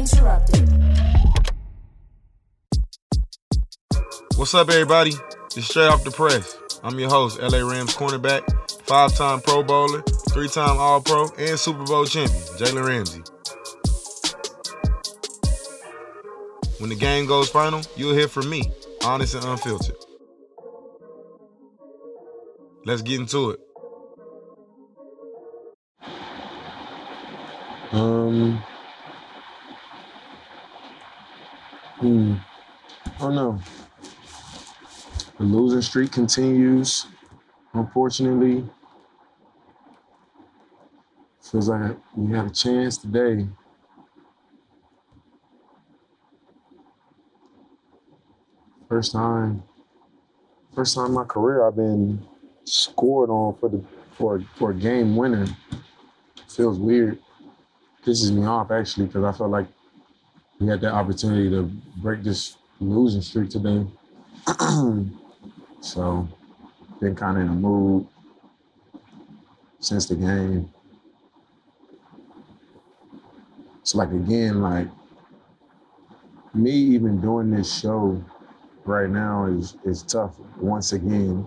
Uninterrupted. What's up, everybody? It's Straight Off The Press. I'm your host, LA Rams cornerback, five-time Pro Bowler, three-time All-Pro, and Super Bowl champion, Jalen Ramsey. When the game goes final, you'll hear from me, honest and unfiltered. Let's get into it. I don't know. The losing streak continues, unfortunately. Feels like we had a chance today. First time in my career I've been scored on for a game winner. Feels weird. Pisses me off, actually, because I felt like we had the opportunity to break this losing streak today. So, been kind of in a mood since the game. It's like, again, like, me even doing this show right now is tough once again.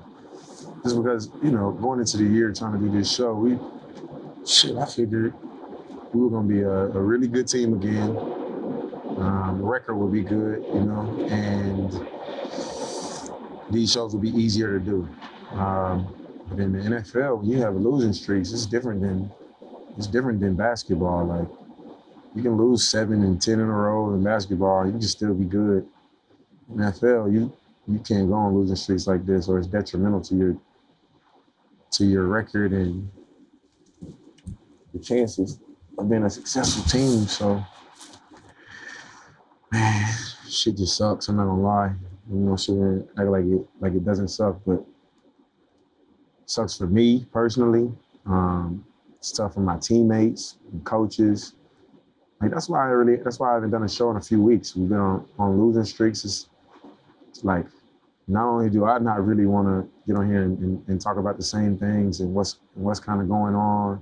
Just because, you know, going into the year trying to do this show, I figured we were going to be a really good team again. The record will be good, you know, and these shows will be easier to do. But in the NFL, when you have losing streaks, it's different than basketball. Like, you can lose 7 and 10 in a row in basketball, you can still be good. In NFL, you can't go on losing streaks like this, or it's detrimental to your record and the chances of being a successful team. So, man, shit just sucks. I'm not gonna lie. You know, shouldn't act like it doesn't suck, but it sucks for me personally. It's tough for my teammates and coaches. Like, that's why I haven't done a show in a few weeks. We've been on losing streaks. It's like, not only do I not really want to get on here and talk about the same things and what's kind of going on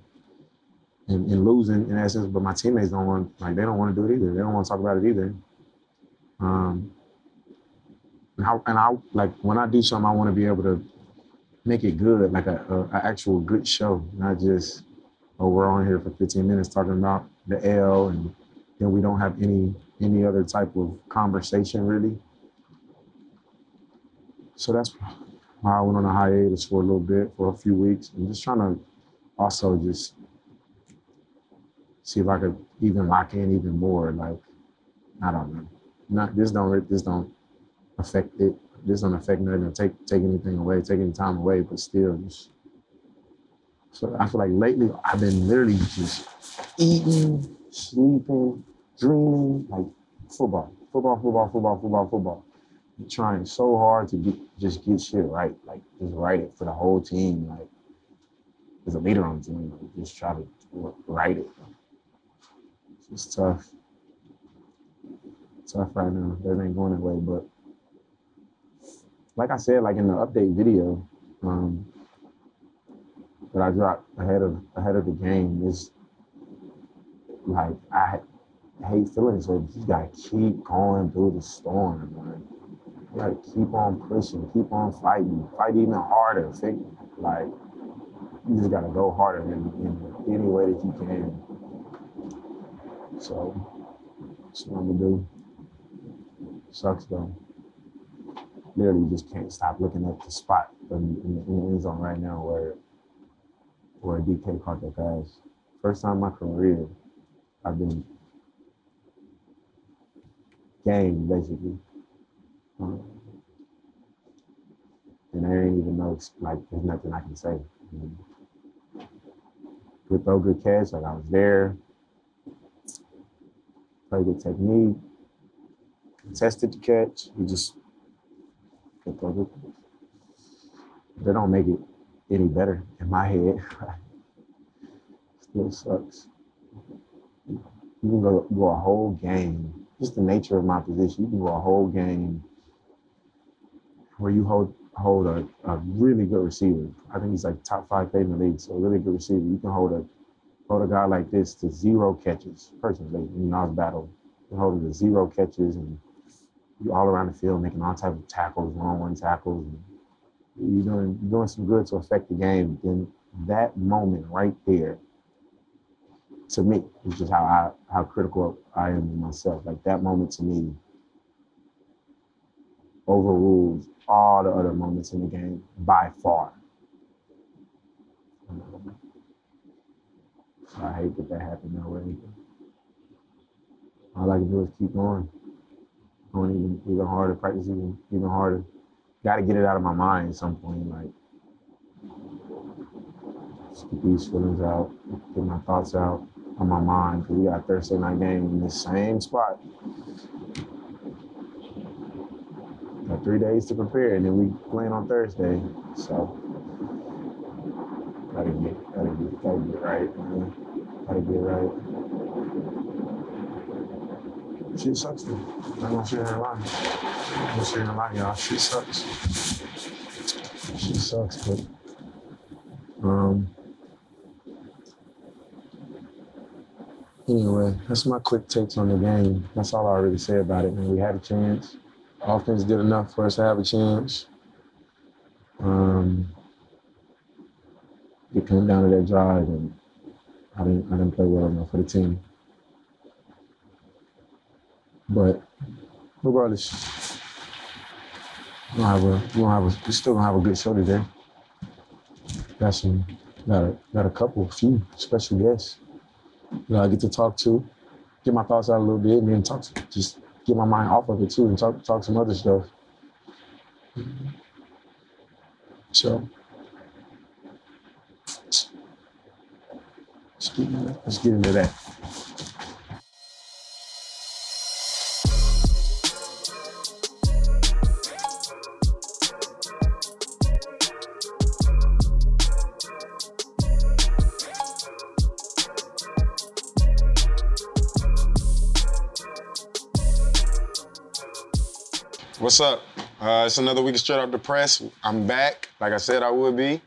and losing in essence, but my teammates don't want to do it either. They don't want to talk about it either. And I like, when I do something, I want to be able to make it good, like a actual good show, not just, we're on here for 15 minutes talking about the L, and then we don't have any other type of conversation, really. So that's why I went on a hiatus for a little bit, for a few weeks. I'm just trying to also just see if I could even lock in even more. Like, I don't know. This don't affect it. This don't affect nothing or take anything away, take any time away, but still just. So I feel like lately I've been literally just eating, sleeping, dreaming, like football. I'm trying so hard to get shit right, like just write it for the whole team. Like, as a leader on the team, like, just try to write it. It's just tough. Tough right now. That ain't going that way, but like I said, like in the update video, that I dropped ahead of the game, is like, I hate feeling this way, but you gotta keep going through the storm, man. You gotta keep on pushing, keep on fighting, fight even harder. Like, you just gotta go harder in any way that you can. So, that's what I'm gonna do. Sucks though. Literally just can't stop looking at the spot in the end zone right now where DK caught that pass. First time in my career, I've been game, basically. And I didn't even know, like, there's nothing I can say. Good throw, good catch, like I was there. Played good technique. Tested the catch. We just, good throw, good catch. They don't make it any better in my head. Still sucks. You can go a whole game, just the nature of my position, you can go a whole game where you hold a really good receiver. I think he's like top 5 paid in the league, so a really good receiver. You can hold a guy like this to 0 catches, personally, in y'all's battle. holding the zero catches, and you're all around the field making all types of tackles, one-on-one tackles. And you're doing some good to affect the game. Then that moment right there, to me, is just how critical I am to myself. Like, that moment to me overrules all the other moments in the game by far. I hate that happened that way. All I can do is keep going. Going even harder, practice even harder. Got to get it out of my mind at some point. Like, just get these feelings out, get my thoughts out of my mind. Because we got Thursday night game in the same spot. Got 3 days to prepare, and then we playing on Thursday. So, gotta get right, man. Gotta get right. Shit sucks, dude. I'm not sharing a lot. I'm not sharing a lot, y'all. Shit sucks. Shit sucks, but anyway, that's my quick takes on the game. That's all I really say about it, man. We had a chance. Offense did enough for us to have a chance. It came down to that drive, and I didn't play well enough for the team. But regardless, we're still gonna have a good show today. Got a few special guests that I get to talk to, get my thoughts out a little bit, and then just get my mind off of it too, and talk some other stuff. So. Let's get into that. What's up? It's another week of Straight Off The Press. I'm back. Like I said, I would be.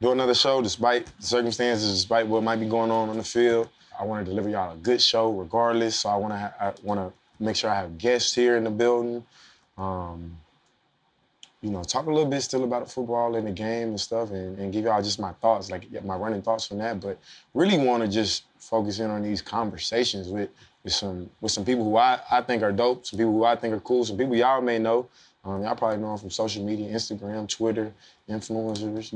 Do another show despite the circumstances, despite what might be going on the field. I want to deliver y'all a good show regardless. So I want to make sure I have guests here in the building. Talk a little bit still about football and the game and stuff, and give y'all just my thoughts, like my running thoughts from that. But really want to just focus in on these conversations with some people who I think are dope, some people who I think are cool, some people y'all may know. Y'all probably know them from social media, Instagram, Twitter, influencers,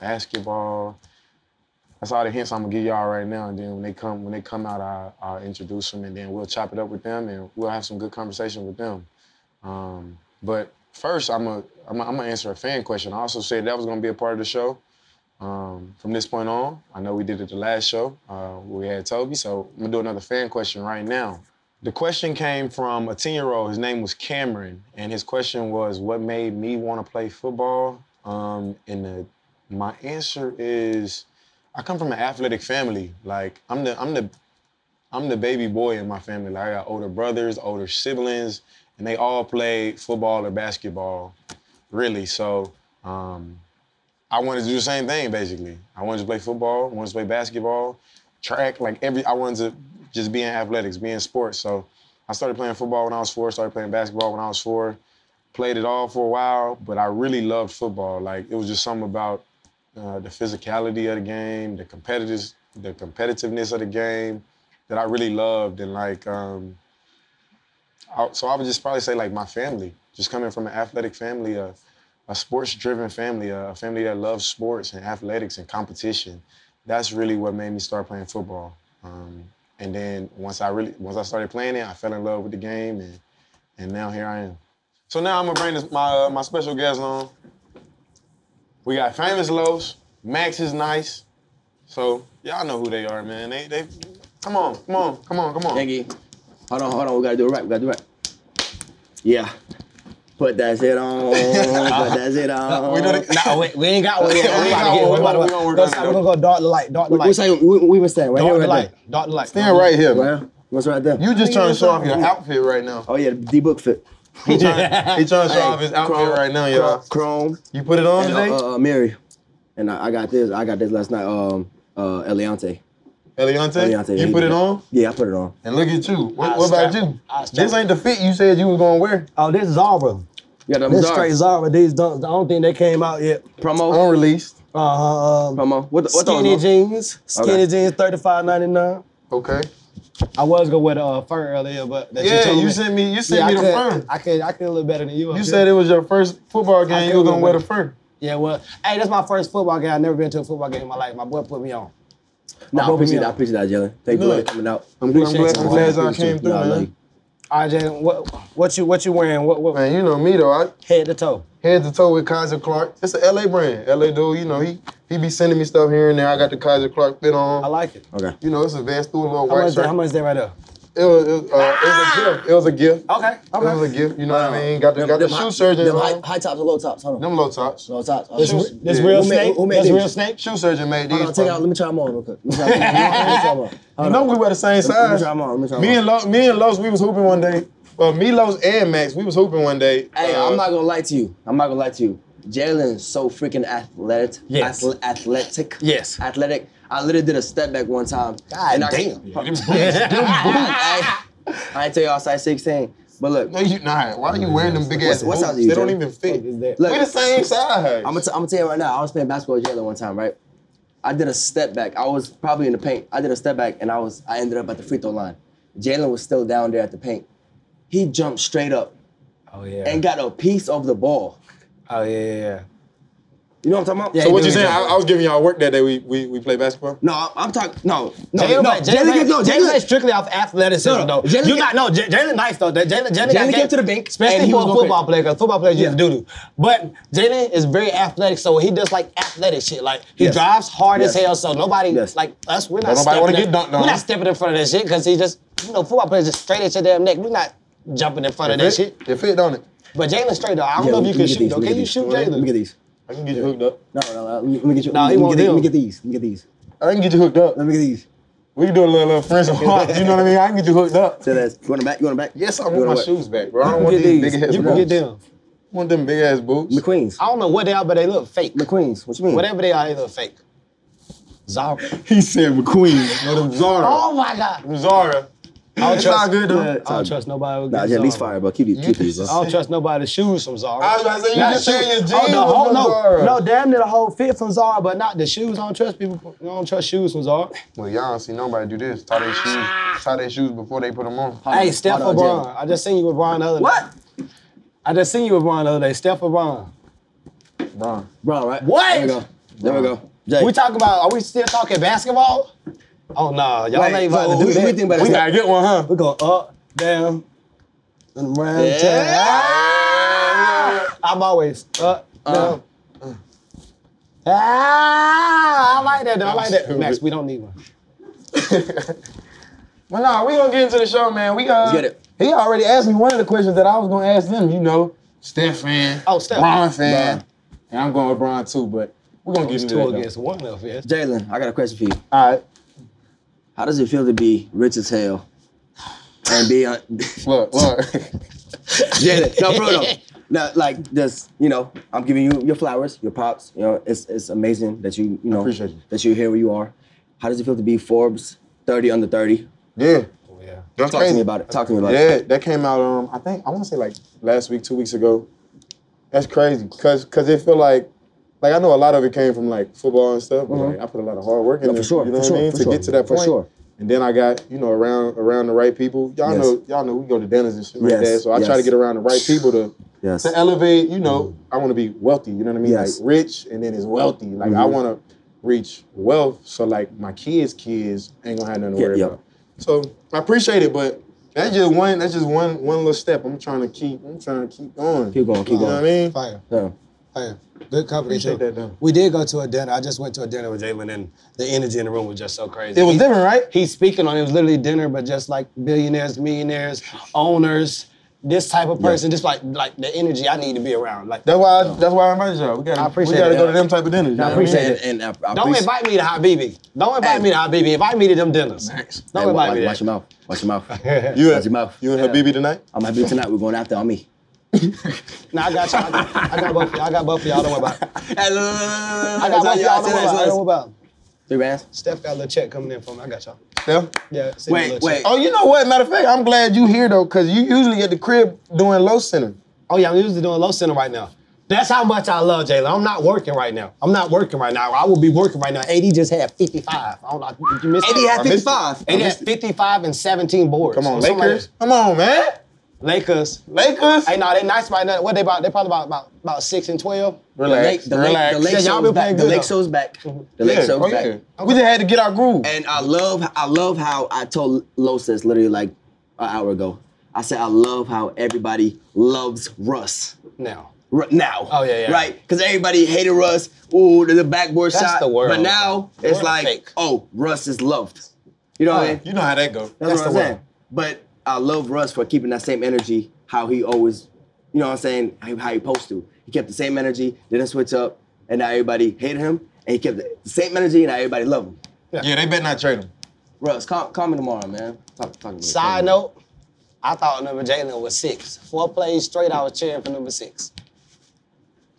basketball. That's all the hints I'm gonna give y'all right now. And then when they come out, I'll introduce them, and then we'll chop it up with them, and we'll have some good conversation with them. But first, I'm gonna answer a fan question. I also said that was gonna be a part of the show from this point on. I know we did it the last show where we had Toby, so I'm gonna do another fan question right now. The question came from a 10-year-old. His name was Cameron, and his question was, what made me want to play football? My answer is, I come from an athletic family. Like, I'm the baby boy in my family. Like, I got older brothers, older siblings, and they all play football or basketball, really. So I wanted to do the same thing, basically. I wanted to play football, I wanted to play basketball, track, I wanted to just being athletics, being sports. So I started playing football when I was 4, started playing basketball when I was 4, played it all for a while, but I really loved football. Like, it was just something about the physicality of the game, the competitiveness of the game that I really loved. And so I would just probably say my family, just coming from an athletic family, a sports-driven family, a family that loves sports and athletics and competition. That's really what made me start playing football. And then once I started playing it, I fell in love with the game, and now here I am. So now I'm gonna bring my special guest on. We got Famous Los, Max Is Nice. So y'all know who they are, man. They come on. Thank you. Hold on. We gotta do it right. Yeah. Put that shit on. We ain't got one yet. We're gonna go dark the light. We were standing right here. Dark the light. Stand right here, man. What's right there? You just trying to show off your outfit right now. Oh, yeah, the D-Book fit. He trying to show off his outfit right now, y'all. Chrome. You put it on today? Mary. And I got this last night, Eliante. Eliante? You put it on? Yeah, I put it on. And look at you. What about you? This ain't the fit you said you was going to wear. Oh, this is Zara. Yeah, them Zara. Straight Zara. These dunks, I don't think they came out yet. Promo? Unreleased. Promo. What skinny jeans. Skinny jeans, $35.99. Okay. I was gonna wear the fur earlier, but that you sent me the fur. I could look better than you. You said it was your first football game. You were gonna wear the fur. Yeah, well, hey, that's my first football game. I've never been to a football game in my life. My boy put me on. No, I appreciate that. I appreciate that, Jalen. Thank you for coming out. I'm glad I came through, man. All right, Jalen, what you wearing? What? Man, you know me though. Head to toe. Head to toe with Kizer Clark. It's a LA brand. LA dude, you know he be sending me stuff here and there. I got the Kizer Clark fit on. I like it. Okay. You know it's a vest through a little white shirt. How much is that right there? It was a gift. Okay. It was a gift. You know what I mean? Got the shoe surgeon. Them high tops or low tops? Hold on. Them low tops. Low tops. This real snake. This real snake. Shoe surgeon made these. Hold on, take out. Let me try them on real quick. You know we were the same size. Me and Los, we was hooping one day. Well, me, Los, and Max, we was hooping one day. Hey, I'm not gonna lie to you. Jalen is so freaking athletic. Yes. Athletic. Yes. Athletic. I literally did a step back one time. God damn. I ain't tell y'all size 16. But look. No, you not. Why are you wearing them big ass boots? They don't even fit. Look, we're the same size. I'm gonna tell you right now, I was playing basketball with Jalen one time, right? I did a step back. I was probably in the paint. I did a step back and I ended up at the free throw line. Jalen was still down there at the paint. He jumped straight up. Oh yeah. And got a piece of the ball. Oh yeah. You know what I'm talking about? Yeah, so what you saying? I was giving y'all work that day. We played basketball. No, I'm talking. No. Jalen strictly off athleticism though. Jalen nice though. Jalen came to the bank, especially for a football player. Because football players use doo-doo. But Jalen is very athletic, so he does like athletic shit. Like he drives hard as hell. So nobody like us. We're not. Nobody want to get dunked on. We're not stepping in front of that shit because he just football players just straight at your damn neck. We're not jumping in front of that shit. They fit on it. But Jalen straight though. I don't know if you can shoot though. Can you shoot, Jalen? Let me get these. I can get you hooked up. No, let me get you. Let me get these. I can get you hooked up. Let me get these. We can do a little friends and walk. You know what I mean? I can get you hooked up. So that's, you want them back? Yes, I want my shoes back, bro. I don't want these big ass boots. You can get them. I want them big ass boots. McQueen's. I don't know what they are, but they look fake. McQueen's. What you mean? Whatever they are, they look fake. Zara. He said McQueen's. No, them Zara. Oh my God. Them Zara. I don't trust nobody. Nah, yeah, at least fire, but keep these. I don't trust nobody's shoes from Zara. I was about to say, you just saying your jeans from Zara. No, damn near the whole fit from Zara, but not the shoes. I don't trust people. I don't trust shoes from Zara. Well, y'all don't see nobody do this. Tie their shoes before they put them on. Hey, Steph or Bron? I just seen you with Bron the other day. What? I just seen you with Bron the other day. Steph or Bron? Bron. Bron, right? What? There we go. Jake. We talking about, are we still talking basketball? Oh, no, y'all ain't about to do that. We gotta get one, huh? We go up, down, and around. I'm always up, down. I like that, though. I like that. Max, we don't need one. Well, no, we gonna get into the show, man. Let's get it. He already asked me one of the questions that I was gonna ask them. You know, Steph fan, Bron fan, and I'm going with Bron too, but we're gonna get into that, Jalen, I got a question for you. All right. How does it feel to be rich as hell and be on? Look. Jalen, no, bro, no. Now, like, just, you know, I'm giving you your flowers, your props. You know, it's amazing that that you're here where you are. How does it feel to be Forbes 30 under 30? Yeah. Oh, yeah. Talk to me about it. Yeah, that came out, I think, I want to say like last week, 2 weeks ago. That's crazy, because it feel like, I know a lot of it came from like football and stuff, but like, I put a lot of hard work in there. You know what I mean? To get to that point. For sure. And then I got, you know, around the right people. Y'all know we go to dinners and shit like that. So I try to get around the right people to elevate, you know, I want to be wealthy, you know what I mean? Like rich and then it's wealthy. Like I wanna reach wealth so like my kids ain't gonna have nothing to worry about. So I appreciate it, but that's just one little step. I'm trying to keep going. Keep going. You know what I mean? Fire. Yeah. Fire. Good company too. We did go to a dinner. I just went to a dinner with Jalen and the energy in the room was just so crazy. It was different, right? He's speaking on it. It was literally dinner, but just like billionaires, millionaires, owners, this type of person, just like the energy I need to be around. Like that's why I invited y'all. We gotta go to them type of dinners. I appreciate it. And don't invite me to Habibi. Don't invite me to Habibi. Invite me to them dinners. Nice. Don't invite me. Watch your mouth. Watch your mouth. You and Habibi tonight? I'm Habibi tonight. We're going after me. Nah, I got you. I got both of y'all. Don't worry about it. I got both of y'all. Don't worry about it. 3 bands? Steph got a little check coming in for me. I got y'all. Steph? Yeah. Wait. Oh, you know what? Matter of fact, I'm glad you here, though, because you usually at the crib doing low center. Oh, yeah, I'm usually doing low center right now. That's how much I love Jalen. I'm not working right now. I will be working right now. AD just had 55. I don't know. Did you miss AD that? Had 55. AD had 55 and 17 boards. Come on, so Lakers. Come on, man. Lakers. Hey, no, they nice right now. What they about? They probably about 6 and 12. Relax. The Lake show's back. The Lake show's back. Okay. We just had to get our groove. And I love how I told Losas literally like an hour ago. I said I love how everybody loves Russ now. Oh yeah. Right? Because everybody hated Russ. Ooh, the backboard shot. That's the world. But now it's like, oh, Russ is loved. You know what I mean? You know how that goes. That's the world. But I love Russ for keeping that same energy, how he always, you know what I'm saying, how he supposed to. He kept the same energy, didn't switch up, and now everybody hated him, and he kept the same energy, and now everybody loved him. Yeah, they better not trade him. Russ, call me tomorrow, man. Talk to me. Side note, I thought number Jalen was 6. 4 plays straight, I was cheering for number 6.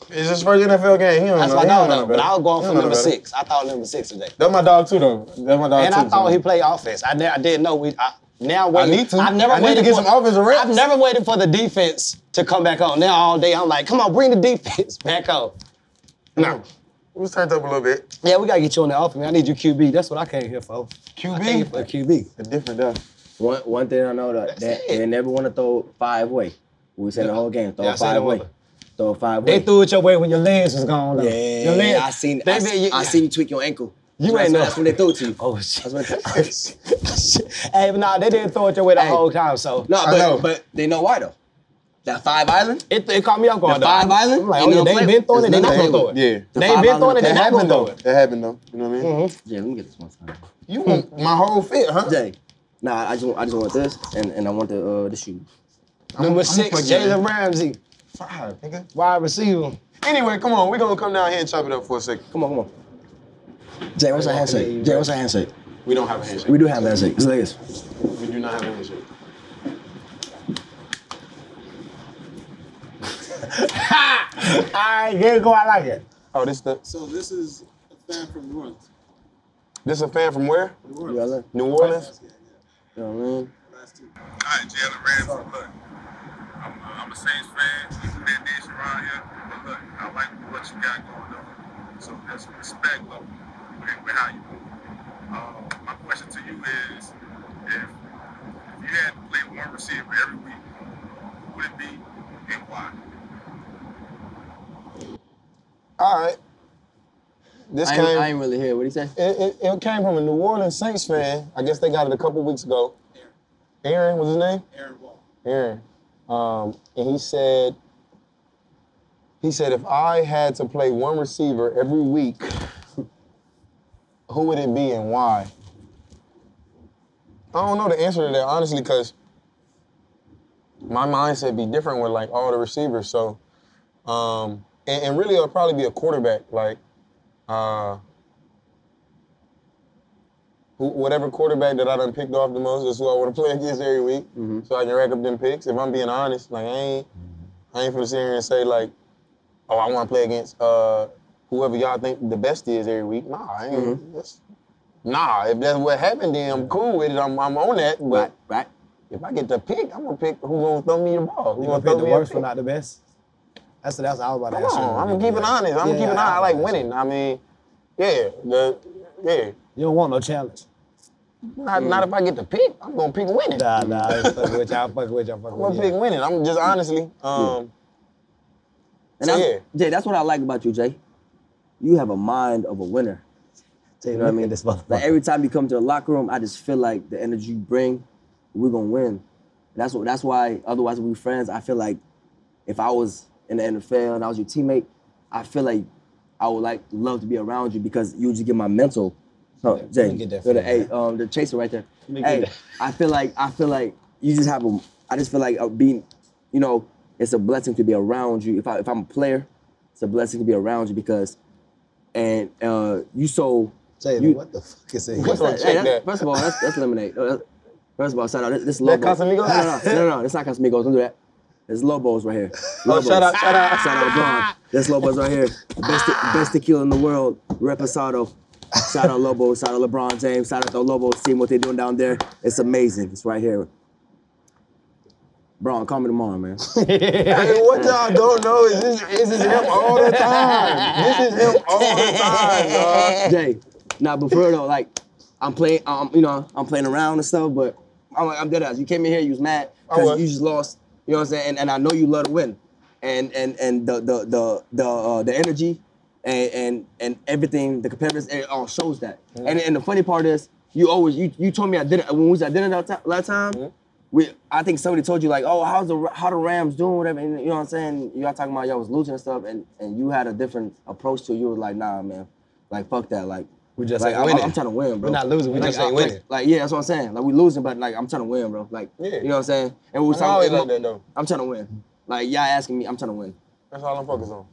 It's his first NFL game. That's my dog, though. But I was going for number 6. I thought number 6 today. That's my dog, too, though. And I thought he played offense. I didn't know we... I've never waited for the defense to come back on. Now all day I'm like, come on, bring the defense back on. No. We was turned up a little bit. Yeah, we got to get you on the offense. I need you QB. That's what I came here for. QB? I came here for a QB. It's different, though. One thing I know, though, they never want to throw 5 away. We said the whole game, throw 5 away. Throw 5 away. They threw it your way when your legs was gone, though. Yeah, your legs. I seen you tweak your ankle. That's when they threw it to you. Oh, shit. Hey, but nah, they didn't throw it your way the whole time, so. No, but they know why, though. That 5 Island? It caught me off guard, though. 5 Island? Like, oh, yeah, they been throwing it, they not gonna throw it. Yeah. They been throwing it, they not gonna throw it. That happened, though. You know what I mean? Yeah, let me get this one time. You want my whole fit, huh? Jay. Nah, I just want this, and I want the shoes. Number 6, Jalen Ramsey. 5, nigga. Wide receiver. Anyway, come on, we're gonna come down here and chop it up for a second. Come on. Jay, what's our handshake? We don't have a handshake. We do have a handshake. It's like this. We do not have a handshake. Ha! All right, here you go. I like it. Oh, this the. So this is a fan from New Orleans. This is a fan from where? New Orleans. New Orleans? Yeah. You know what I mean? All right, Jalen Ramsey. Look, I'm a Saints fan. He's a bad dish around here. But look, I like what you got going on. So that's respect level. With how you move. My question to you is, if you had to play one receiver every week, who would it be and why? All right. I ain't really hear what he said. It came from a New Orleans Saints fan. I guess they got it a couple weeks ago. Aaron was his name? Aaron Wall. Aaron. And he said, if I had to play one receiver every week, who would it be and why? I don't know the answer to that, honestly, because my mindset be different with, like, all the receivers. So, and really, it'll probably be a quarterback, like, whatever quarterback that I done picked off the most is who I want to play against every week, so I can rack up them picks. If I'm being honest, like, I ain't finna sit here and say, like, oh, I want to play against, whoever y'all think the best is every week. Nah, if that's what happened, then I'm cool with it. I'm on that. But right. If I get to pick, I'm gonna pick who's gonna throw me the ball. Who's gonna pick the worst, but not the best? That's all about that. I'm gonna keep it honest. I'm gonna keep it honest. I like winning. I mean, yeah. You don't want no challenge. Not if I get to pick. I'm gonna pick winning. Nah. I'm gonna pick winning. I'm just honestly. Jay, that's what I like about you, Jay. You have a mind of a winner. You know what I mean? Like every time you come to the locker room, I just feel like the energy you bring, we're gonna win. That's why. Otherwise, we friends. I feel like if I was in the NFL and I was your teammate, I feel like I would love to be around you because you would just get my mental. Oh, Jay, the chaser right there. Hey, I feel like you just have a. I just feel like being, you know, it's a blessing to be around you. If I'm a player, it's a blessing to be around you because. And you so. Jalen, what the fuck is it? First of all, that's lemonade. First of all, shout out. This is Lobos. No, it's not Casamigos. Don't do that. It's Lobos right here. Lobos. Oh, shout out. That's Lobos right here. Best tequila in the world. Reposado. Shout out Lobos, shout out LeBron James, shout out the Lobos team, what they're doing down there. It's amazing. It's right here. Bron, call me tomorrow, man. Hey, what y'all don't know is this is him all the time. This is him all the time, dog. Jay, nah, but for real though, like, I'm playing, you know, I'm playing around and stuff, but I'm dead ass. You came in here, you was mad because you just lost. You know what I'm saying? And I know you love to win, and the energy, and everything, the competitiveness, it all shows that. Yeah. And the funny part is, you always you told me I did it when we was at dinner last time. Yeah. I think somebody told you like, oh, how the Rams doing, whatever, and you know what I'm saying? Y'all talking about y'all was losing and stuff, and you had a different approach to it. You were like, nah, man, like fuck that, like we just like, ain't winning. I'm trying to win, bro. We're not losing, we like, just ain't winning. Like yeah, that's what I'm saying. Like we losing, but like I'm trying to win, bro. Like yeah. You know what I'm saying? And we was talking about that though. I'm trying to win. Like y'all asking me, I'm trying to win. That's all I'm focused on.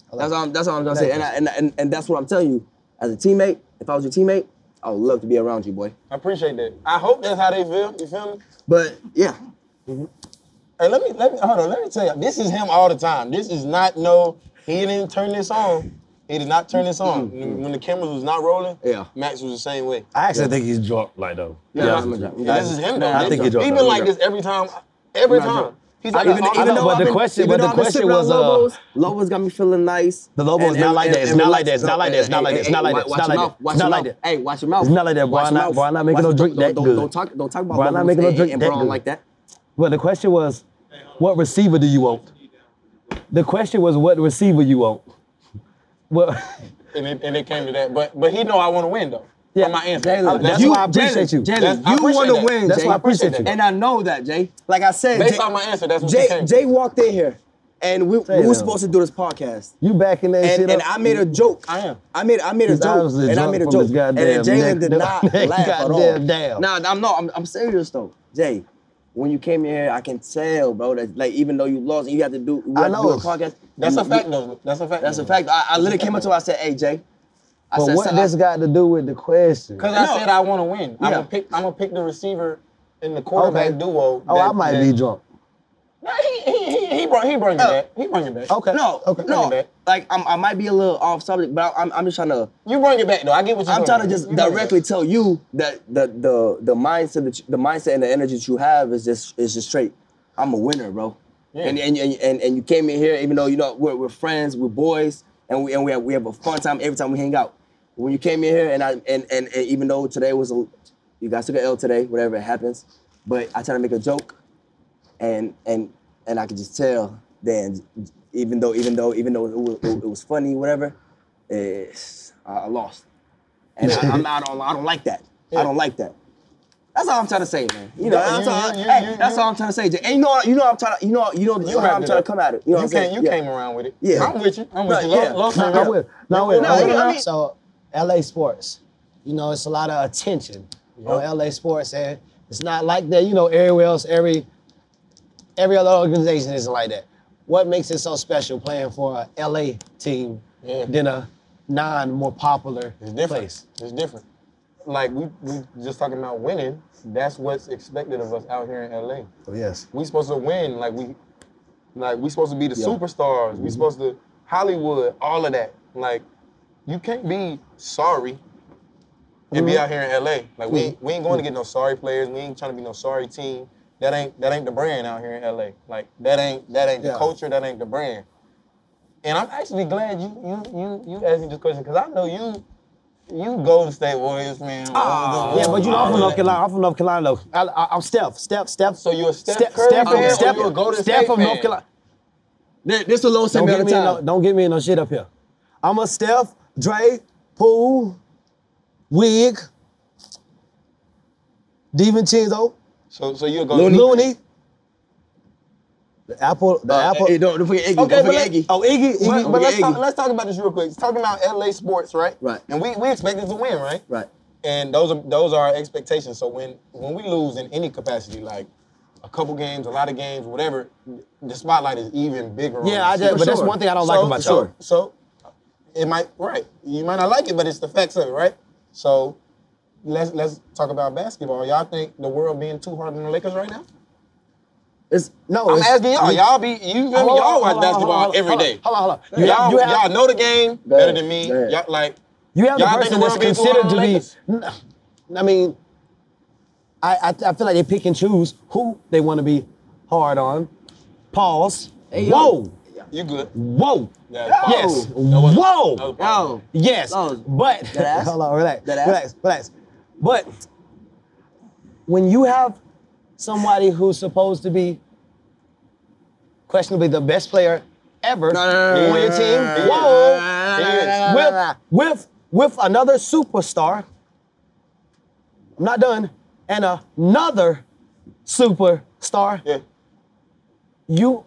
That's all I'm gonna say, and that's what I'm telling you. As a teammate, if I was your teammate, I would love to be around you, boy. I appreciate that. I hope that's how they feel. You feel me? But yeah. Mm-hmm. Hey, let me hold on. Let me tell you, this is him all the time. This is not he didn't turn this on. He did not turn this on. Mm-hmm. When the cameras was not rolling, yeah. Max was the same way. I actually think he's dropped like though. Yeah, this is him though. I think he dropped. He's been like this every time. Every time. He's like, but the question was, Lobos got me feeling nice. The Lobos not like that. It's not like that. It's not like that. It's not like that. It's not like that. It's not like that. It's not like that. Hey, watch your mouth. It's not like that. Why not making no drink that good? Don't talk about why not making no drink that good like that. Well, the question was, what receiver do you want? The question was, what receiver you want? Well, and it came to that, but he know I want to win though. Yeah, my answer. Jalen, that's why I appreciate you. Jalen, you want to win. That's why I appreciate you. And I know that, Jay. Like I said, based on my answer, that's what Jay. Jay walked in here, and we were supposed to do this podcast. You backing that shit up? And I made a joke. I am. I made a joke. And Jalen did not laugh at all. Damn. Nah, I'm serious though, Jay. When you came here, I can tell, bro, that like even though you lost, you had to do. I know. That's a fact, though. That's a fact. That's a fact. I literally came up to him. I said, "Hey, Jay." But what this got to do with the question? Because I said I want to win. Yeah. I'm gonna pick the receiver in the quarterback duo. Oh, I might be drunk. No, he brought it back. He brought it back. Okay. No. Like I might be a little off subject, but I'm just trying to. You bring it back though. I get what you're saying. I'm trying to just directly tell you that the mindset and the energy that you have is just straight. I'm a winner, bro. Yeah. And you came in here, even though you know we're friends, we're boys, and we have a fun time every time we hang out. When you came in here, and even though today was you guys took an L today, whatever it happens, but I tried to make a joke, and I could just tell. Then even though it was funny, whatever, I lost, and I don't like that. Yeah. I don't like that. That's all I'm trying to say, man. You know, that's all I'm trying to say. And you know I'm trying to come at it. You know what I'm saying? You came around with it. Yeah, I'm with you. I'm with you. So. LA sports, you know, it's a lot of attention on LA sports, and it's not like that, you know, everywhere else, every other organization isn't like that. What makes it so special playing for a LA team than a more popular place? It's different. Like, we just talking about winning, that's what's expected of us out here in LA. Oh, yes. We supposed to win, like we supposed to be the superstars, we supposed to, Hollywood, all of that, like, you can't be sorry and be out here in LA. Like we ain't going to get no sorry players. We ain't trying to be no sorry team. That ain't the brand out here in LA. Like that ain't the culture. That ain't the brand. And I'm actually glad you asked me this question because I know you Golden State Warriors man. Yeah, but you know I'm from North Carolina. I'm from North Carolina though. I'm Steph. Steph. So you a Steph Curry fan? Steph from Golden State fan. North Carolina. This will always send me time. Don't get me in no shit up here. I'm a Steph. Dre, Poole, Wig, DiVincenzo. So you're going Looney. The apple. Hey, don't forget Iggy. Okay, don't forget Iggy. Oh, Iggy. Let's talk about this real quick. It's talking about LA sports, right? Right. And we expected to win, right? Right. And those are our expectations. So when we lose in any capacity, like a couple games, a lot of games, whatever, the spotlight is even bigger. Yeah, but that's one thing I don't like about you. So. It might, right. You might not like it, but it's the facts of it, right? So let's talk about basketball. Y'all think the world being too hard on the Lakers right now? I'm asking y'all. Y'all watch basketball every day. Hold on. Y'all know the game better than me. Y'all like You have the person that's considered to be. I mean, I feel like they pick and choose who they want to be hard on. Pause. Hey, whoa. You good. Whoa. Yeah, yes. Whoa. No. Yes. No. But. Hold on, relax. Relax. But when you have somebody who's supposed to be questionably the best player ever on your team, whoa, with another superstar, I'm not done, and another superstar, yeah. You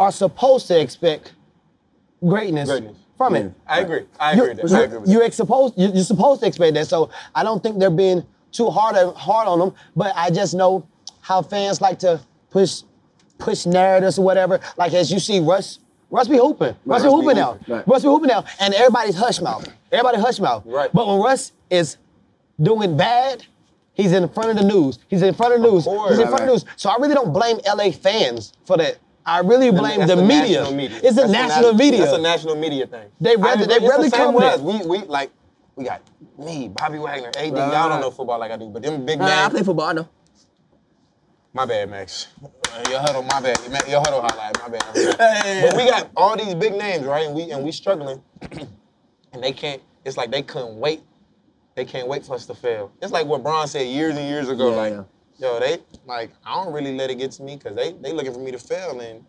are supposed to expect greatness from it. I agree. I agree with that. You're supposed to expect that, so I don't think they're being too hard on them, but I just know how fans like to push narratives or whatever. Like as you see Russ be hooping. Russ be hooping now. And everybody's hush mouth. Right. But when Russ is doing bad, he's in front of the news. He's in front of the news. So I really don't blame LA fans for that. I really blame the media. It's the national media. That's a national media thing. They rather come with us. We got me, Bobby Wagner, AD. Y'all don't know football like I do, but them big names. I play football, I know. My bad, Max. Your huddle, my bad. Your huddle highlight, my bad. But we got all these big names, right? And we struggling. And they can't, it's like they couldn't wait. They can't wait for us to fail. It's like what Bron said years and years ago. Yo, they, I don't really let it get to me because they looking for me to fail. And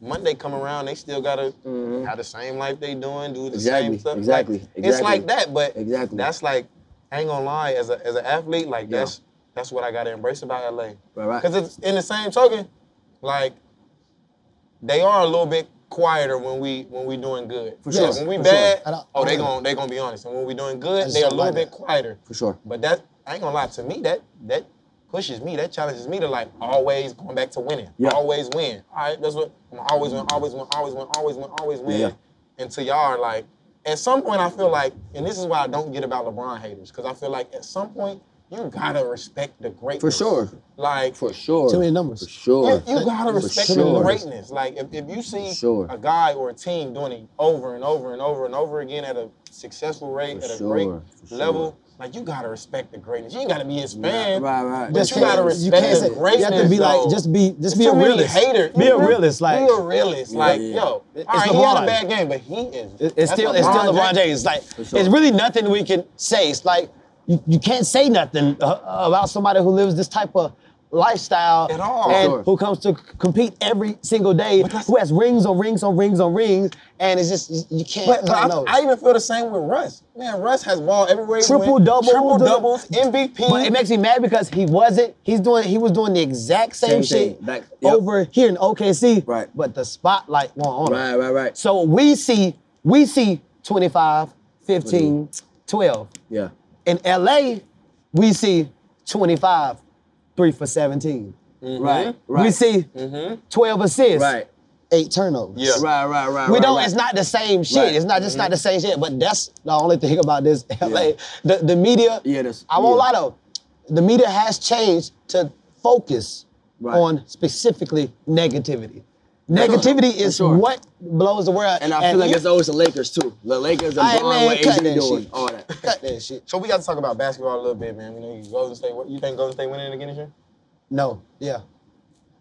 Monday come around, they still got to have the same life they doing, do the same stuff. Exactly. It's like that, but that's like, I ain't gonna lie, as an athlete, that's what I gotta embrace about LA. Because it's in the same token, they are a little bit quieter when we doing good. For sure. When we bad, they gonna be honest. And when we doing good, they a little bit quieter. For sure. But that, I ain't gonna lie, to me, that pushes me, that challenges me to always going back to winning. Yeah. Always win. All right, that's what I'm always win. Yeah. Until y'all are at some point I feel like, and this is why I don't get about LeBron haters, because I feel like at some point you gotta respect the greatness. For sure. For sure. Too many numbers. For sure. You gotta respect the greatness. If you see a guy or a team doing it over and over and over and over again at a successful rate, at a great level, you gotta respect the greatness. You ain't gotta be his fan. Right. But you gotta respect the greatness. You have to be just be a realist. Be a realist. Be a realist. He had a bad game, but he is. It's still LeBron James. It's really nothing we can say. It's like. You can't say nothing about somebody who lives this type of lifestyle at all. And who comes to compete every single day, who has rings on rings, and it's just, you can't. But I even feel the same with Russ. Man, Russ has ball everywhere. Triple doubles, MVP. But it makes me mad because he was doing the exact same shit over here in OKC, but the spotlight won't on him. Right. So we see 25, 15, 12. Yeah. In LA, we see 25, 3 for 17. Mm-hmm. Right. We see 12 assists, 8 turnovers. Yeah. Right. It's not the same shit. Right. It's not just not the same shit, but that's the only thing about this LA. Yeah. The media, I won't lie though, the media has changed to focus on specifically negativity. Negativity is what blows the world. And I feel it's always the Lakers, too. The Lakers are going what Asian doing. All that. Cut that shit. So we got to talk about basketball a little bit, man. We know you think Golden State winning again this year? No. Yeah.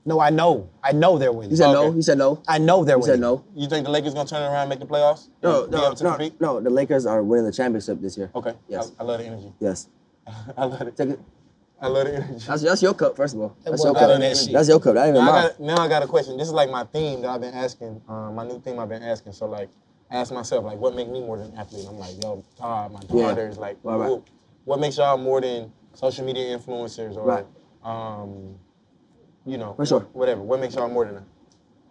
No, I know. I know they're winning. He said no. He said no. I know they're winning. He said no. You think the Lakers going to turn around and make the playoffs? No. The Lakers are winning the championship this year. Okay. Yes. I love the energy. Yes. I love it. Take it. I love the energy. That's your cup, first of all. That's your cup. That ain't even mine. Now I got a question. This is my theme that I've been asking, my new theme I've been asking. So I ask myself, what makes me more than an athlete? I'm my daughters, what makes y'all more than social media influencers or, whatever. What makes y'all more than that?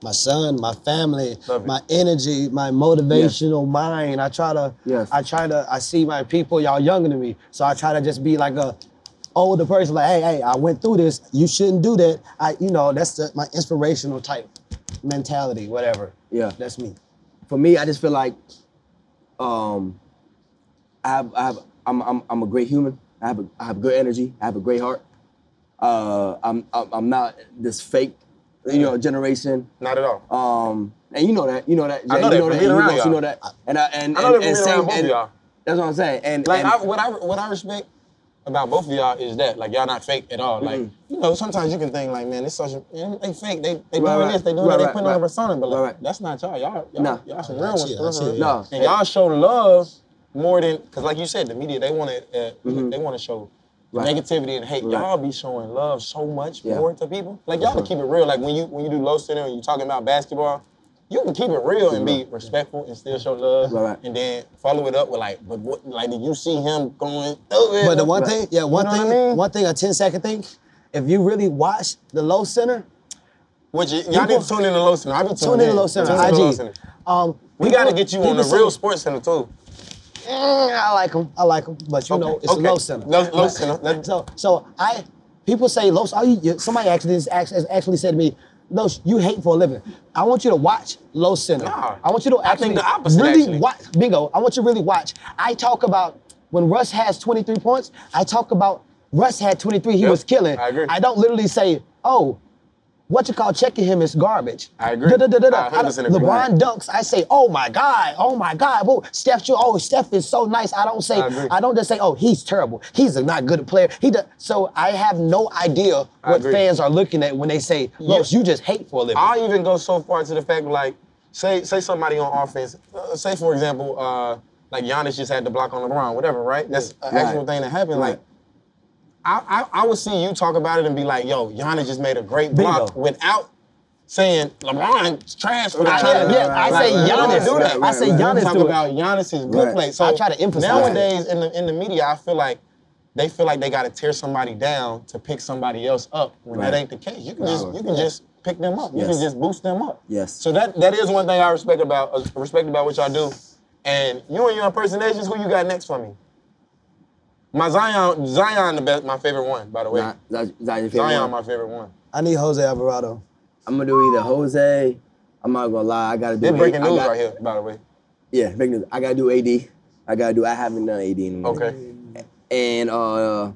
My son, my family, my energy, my motivational mind. I see my people, y'all younger than me. So I try to just be a older person, hey, I went through this. You shouldn't do that. That's my inspirational type mentality, whatever. Yeah. That's me. For me, I just feel I'm a great human. I have good energy. I have a great heart. I'm not this fake, generation. Not at all. And you know that. I know that. You know that. And I know that. That's what I'm saying. And like and what I respect about both of y'all is that like y'all not fake at all. Like you know, sometimes you can think like, man, this social, they fake. They doing this, they doing that, they putting on a persona, but like that's not y'all. Y'all some real ones. And y'all show love more than because like you said, the media they want to show. Right. Negativity and hate, y'all be showing love so much more to people. Like y'all keep it real. Like when you do Low Center and you talking about basketball, you can keep it real and be respectful and still show love, and then follow it up with like, but what, like did you see him going through it? But the one thing, one thing, a 10-second thing. If you really watch the Low Center, which y'all need to tune in to Low Center. I been tuning in to Low Center. IG. We gotta get you on the real Sports Center too. I like him, but you know, it's a Low Center. Low Center. People say Low. Somebody actually said to me, "Low, you hate for a living." I want you to watch Low Center. Nah, I want you to actually watch. Bingo. I want you to really watch. I talk about when Russ has 23 points. I talk about Russ had 23. He was killing. I agree. I don't literally say, "Oh, checking him is garbage." I agree. LeBron dunks, I say, oh my God, whoa, Steph, Steph is so nice. I don't just say, oh, he's terrible. He's a not good player. So I have no idea what fans are looking at when they say, Los, you just hate for a living. I'll even go so far to the fact, like, say somebody on offense, say for example, like Giannis just had the block on LeBron, whatever, right? That's an actual thing that happened. Like, I would see you talk about it and be like, yo, Giannis just made a great block without saying LeBron's trash. I say Giannis talk about Giannis's good play. So I try to emphasize nowadays in the media, I feel like they feel like they got to tear somebody down to pick somebody else up when that ain't the case. You can just pick them up. You can just boost them up. Yes. So that is one thing I respect about what y'all do. And you and your impersonations, who you got next for me? My Zion the best, my favorite one, by the way. Zion, my favorite one. I need Jose Alvarado. I'm gonna do either Jose. I'm not gonna lie, I gotta do. They're breaking news right here, by the way. Yeah, breaking news. I gotta do AD. I haven't done AD in a minute. Okay. And I'm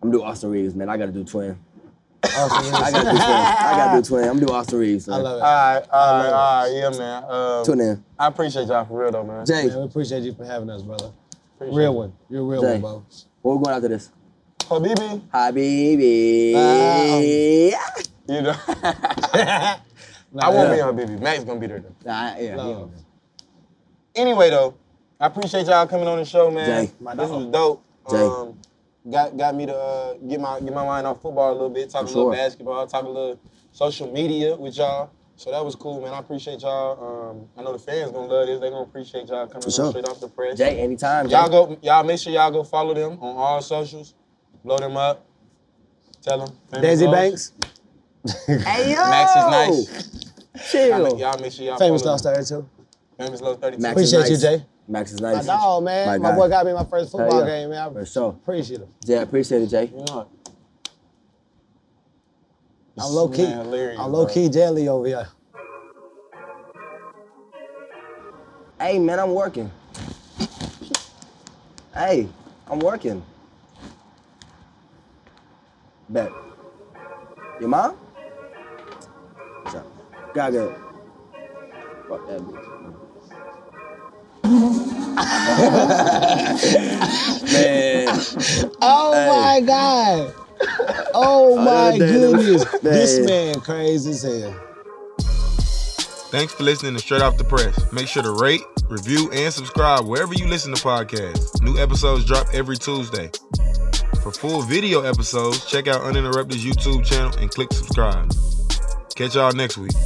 gonna do Austin Reeves, man. I gotta do twin. I'm gonna do Austin Reeves. Man. I love it. All right, yeah, man. Tune in. I appreciate y'all for real though, man. Jay, man, we appreciate you for having us, brother. Real one. You're a real one, bro. Well, we're going after this. Habibi. You know. I won't be on Habibi. Max going to be there, though. Anyway, though, I appreciate y'all coming on the show, man. Jay. This was dope. Jay. Got me to get my mind off football a little bit, talk a little basketball, talk a little social media with y'all. So that was cool, man. I appreciate y'all. I know the fans gonna love this. They gonna appreciate y'all coming Straight Off The Press. Jay, anytime. Y'all make sure y'all go follow them on all socials. Blow them up. Tell them. Daisy Banks. Hey yo. Max Is Nice. Chill. Y'all make sure y'all. Famous Los 32. Famous Los 32. Appreciate you, Jay. Max Is Nice. My dog, man. My boy got me my first football game, man. For sure. Appreciate him. Yeah, appreciate it, Jay. You know it. I'm low-key jelly over here. Hey, man, I'm working. Bet. Your mom? What's up? Got good. Fuck that bitch. Man. Oh, my God. Oh my goodness, this man crazy as hell. Thanks for listening to Straight Off The Press. Make sure to rate, review, and subscribe wherever you listen to podcasts. New episodes drop every Tuesday. For full video episodes, check out Uninterrupted's YouTube channel and click subscribe. Catch y'all next week.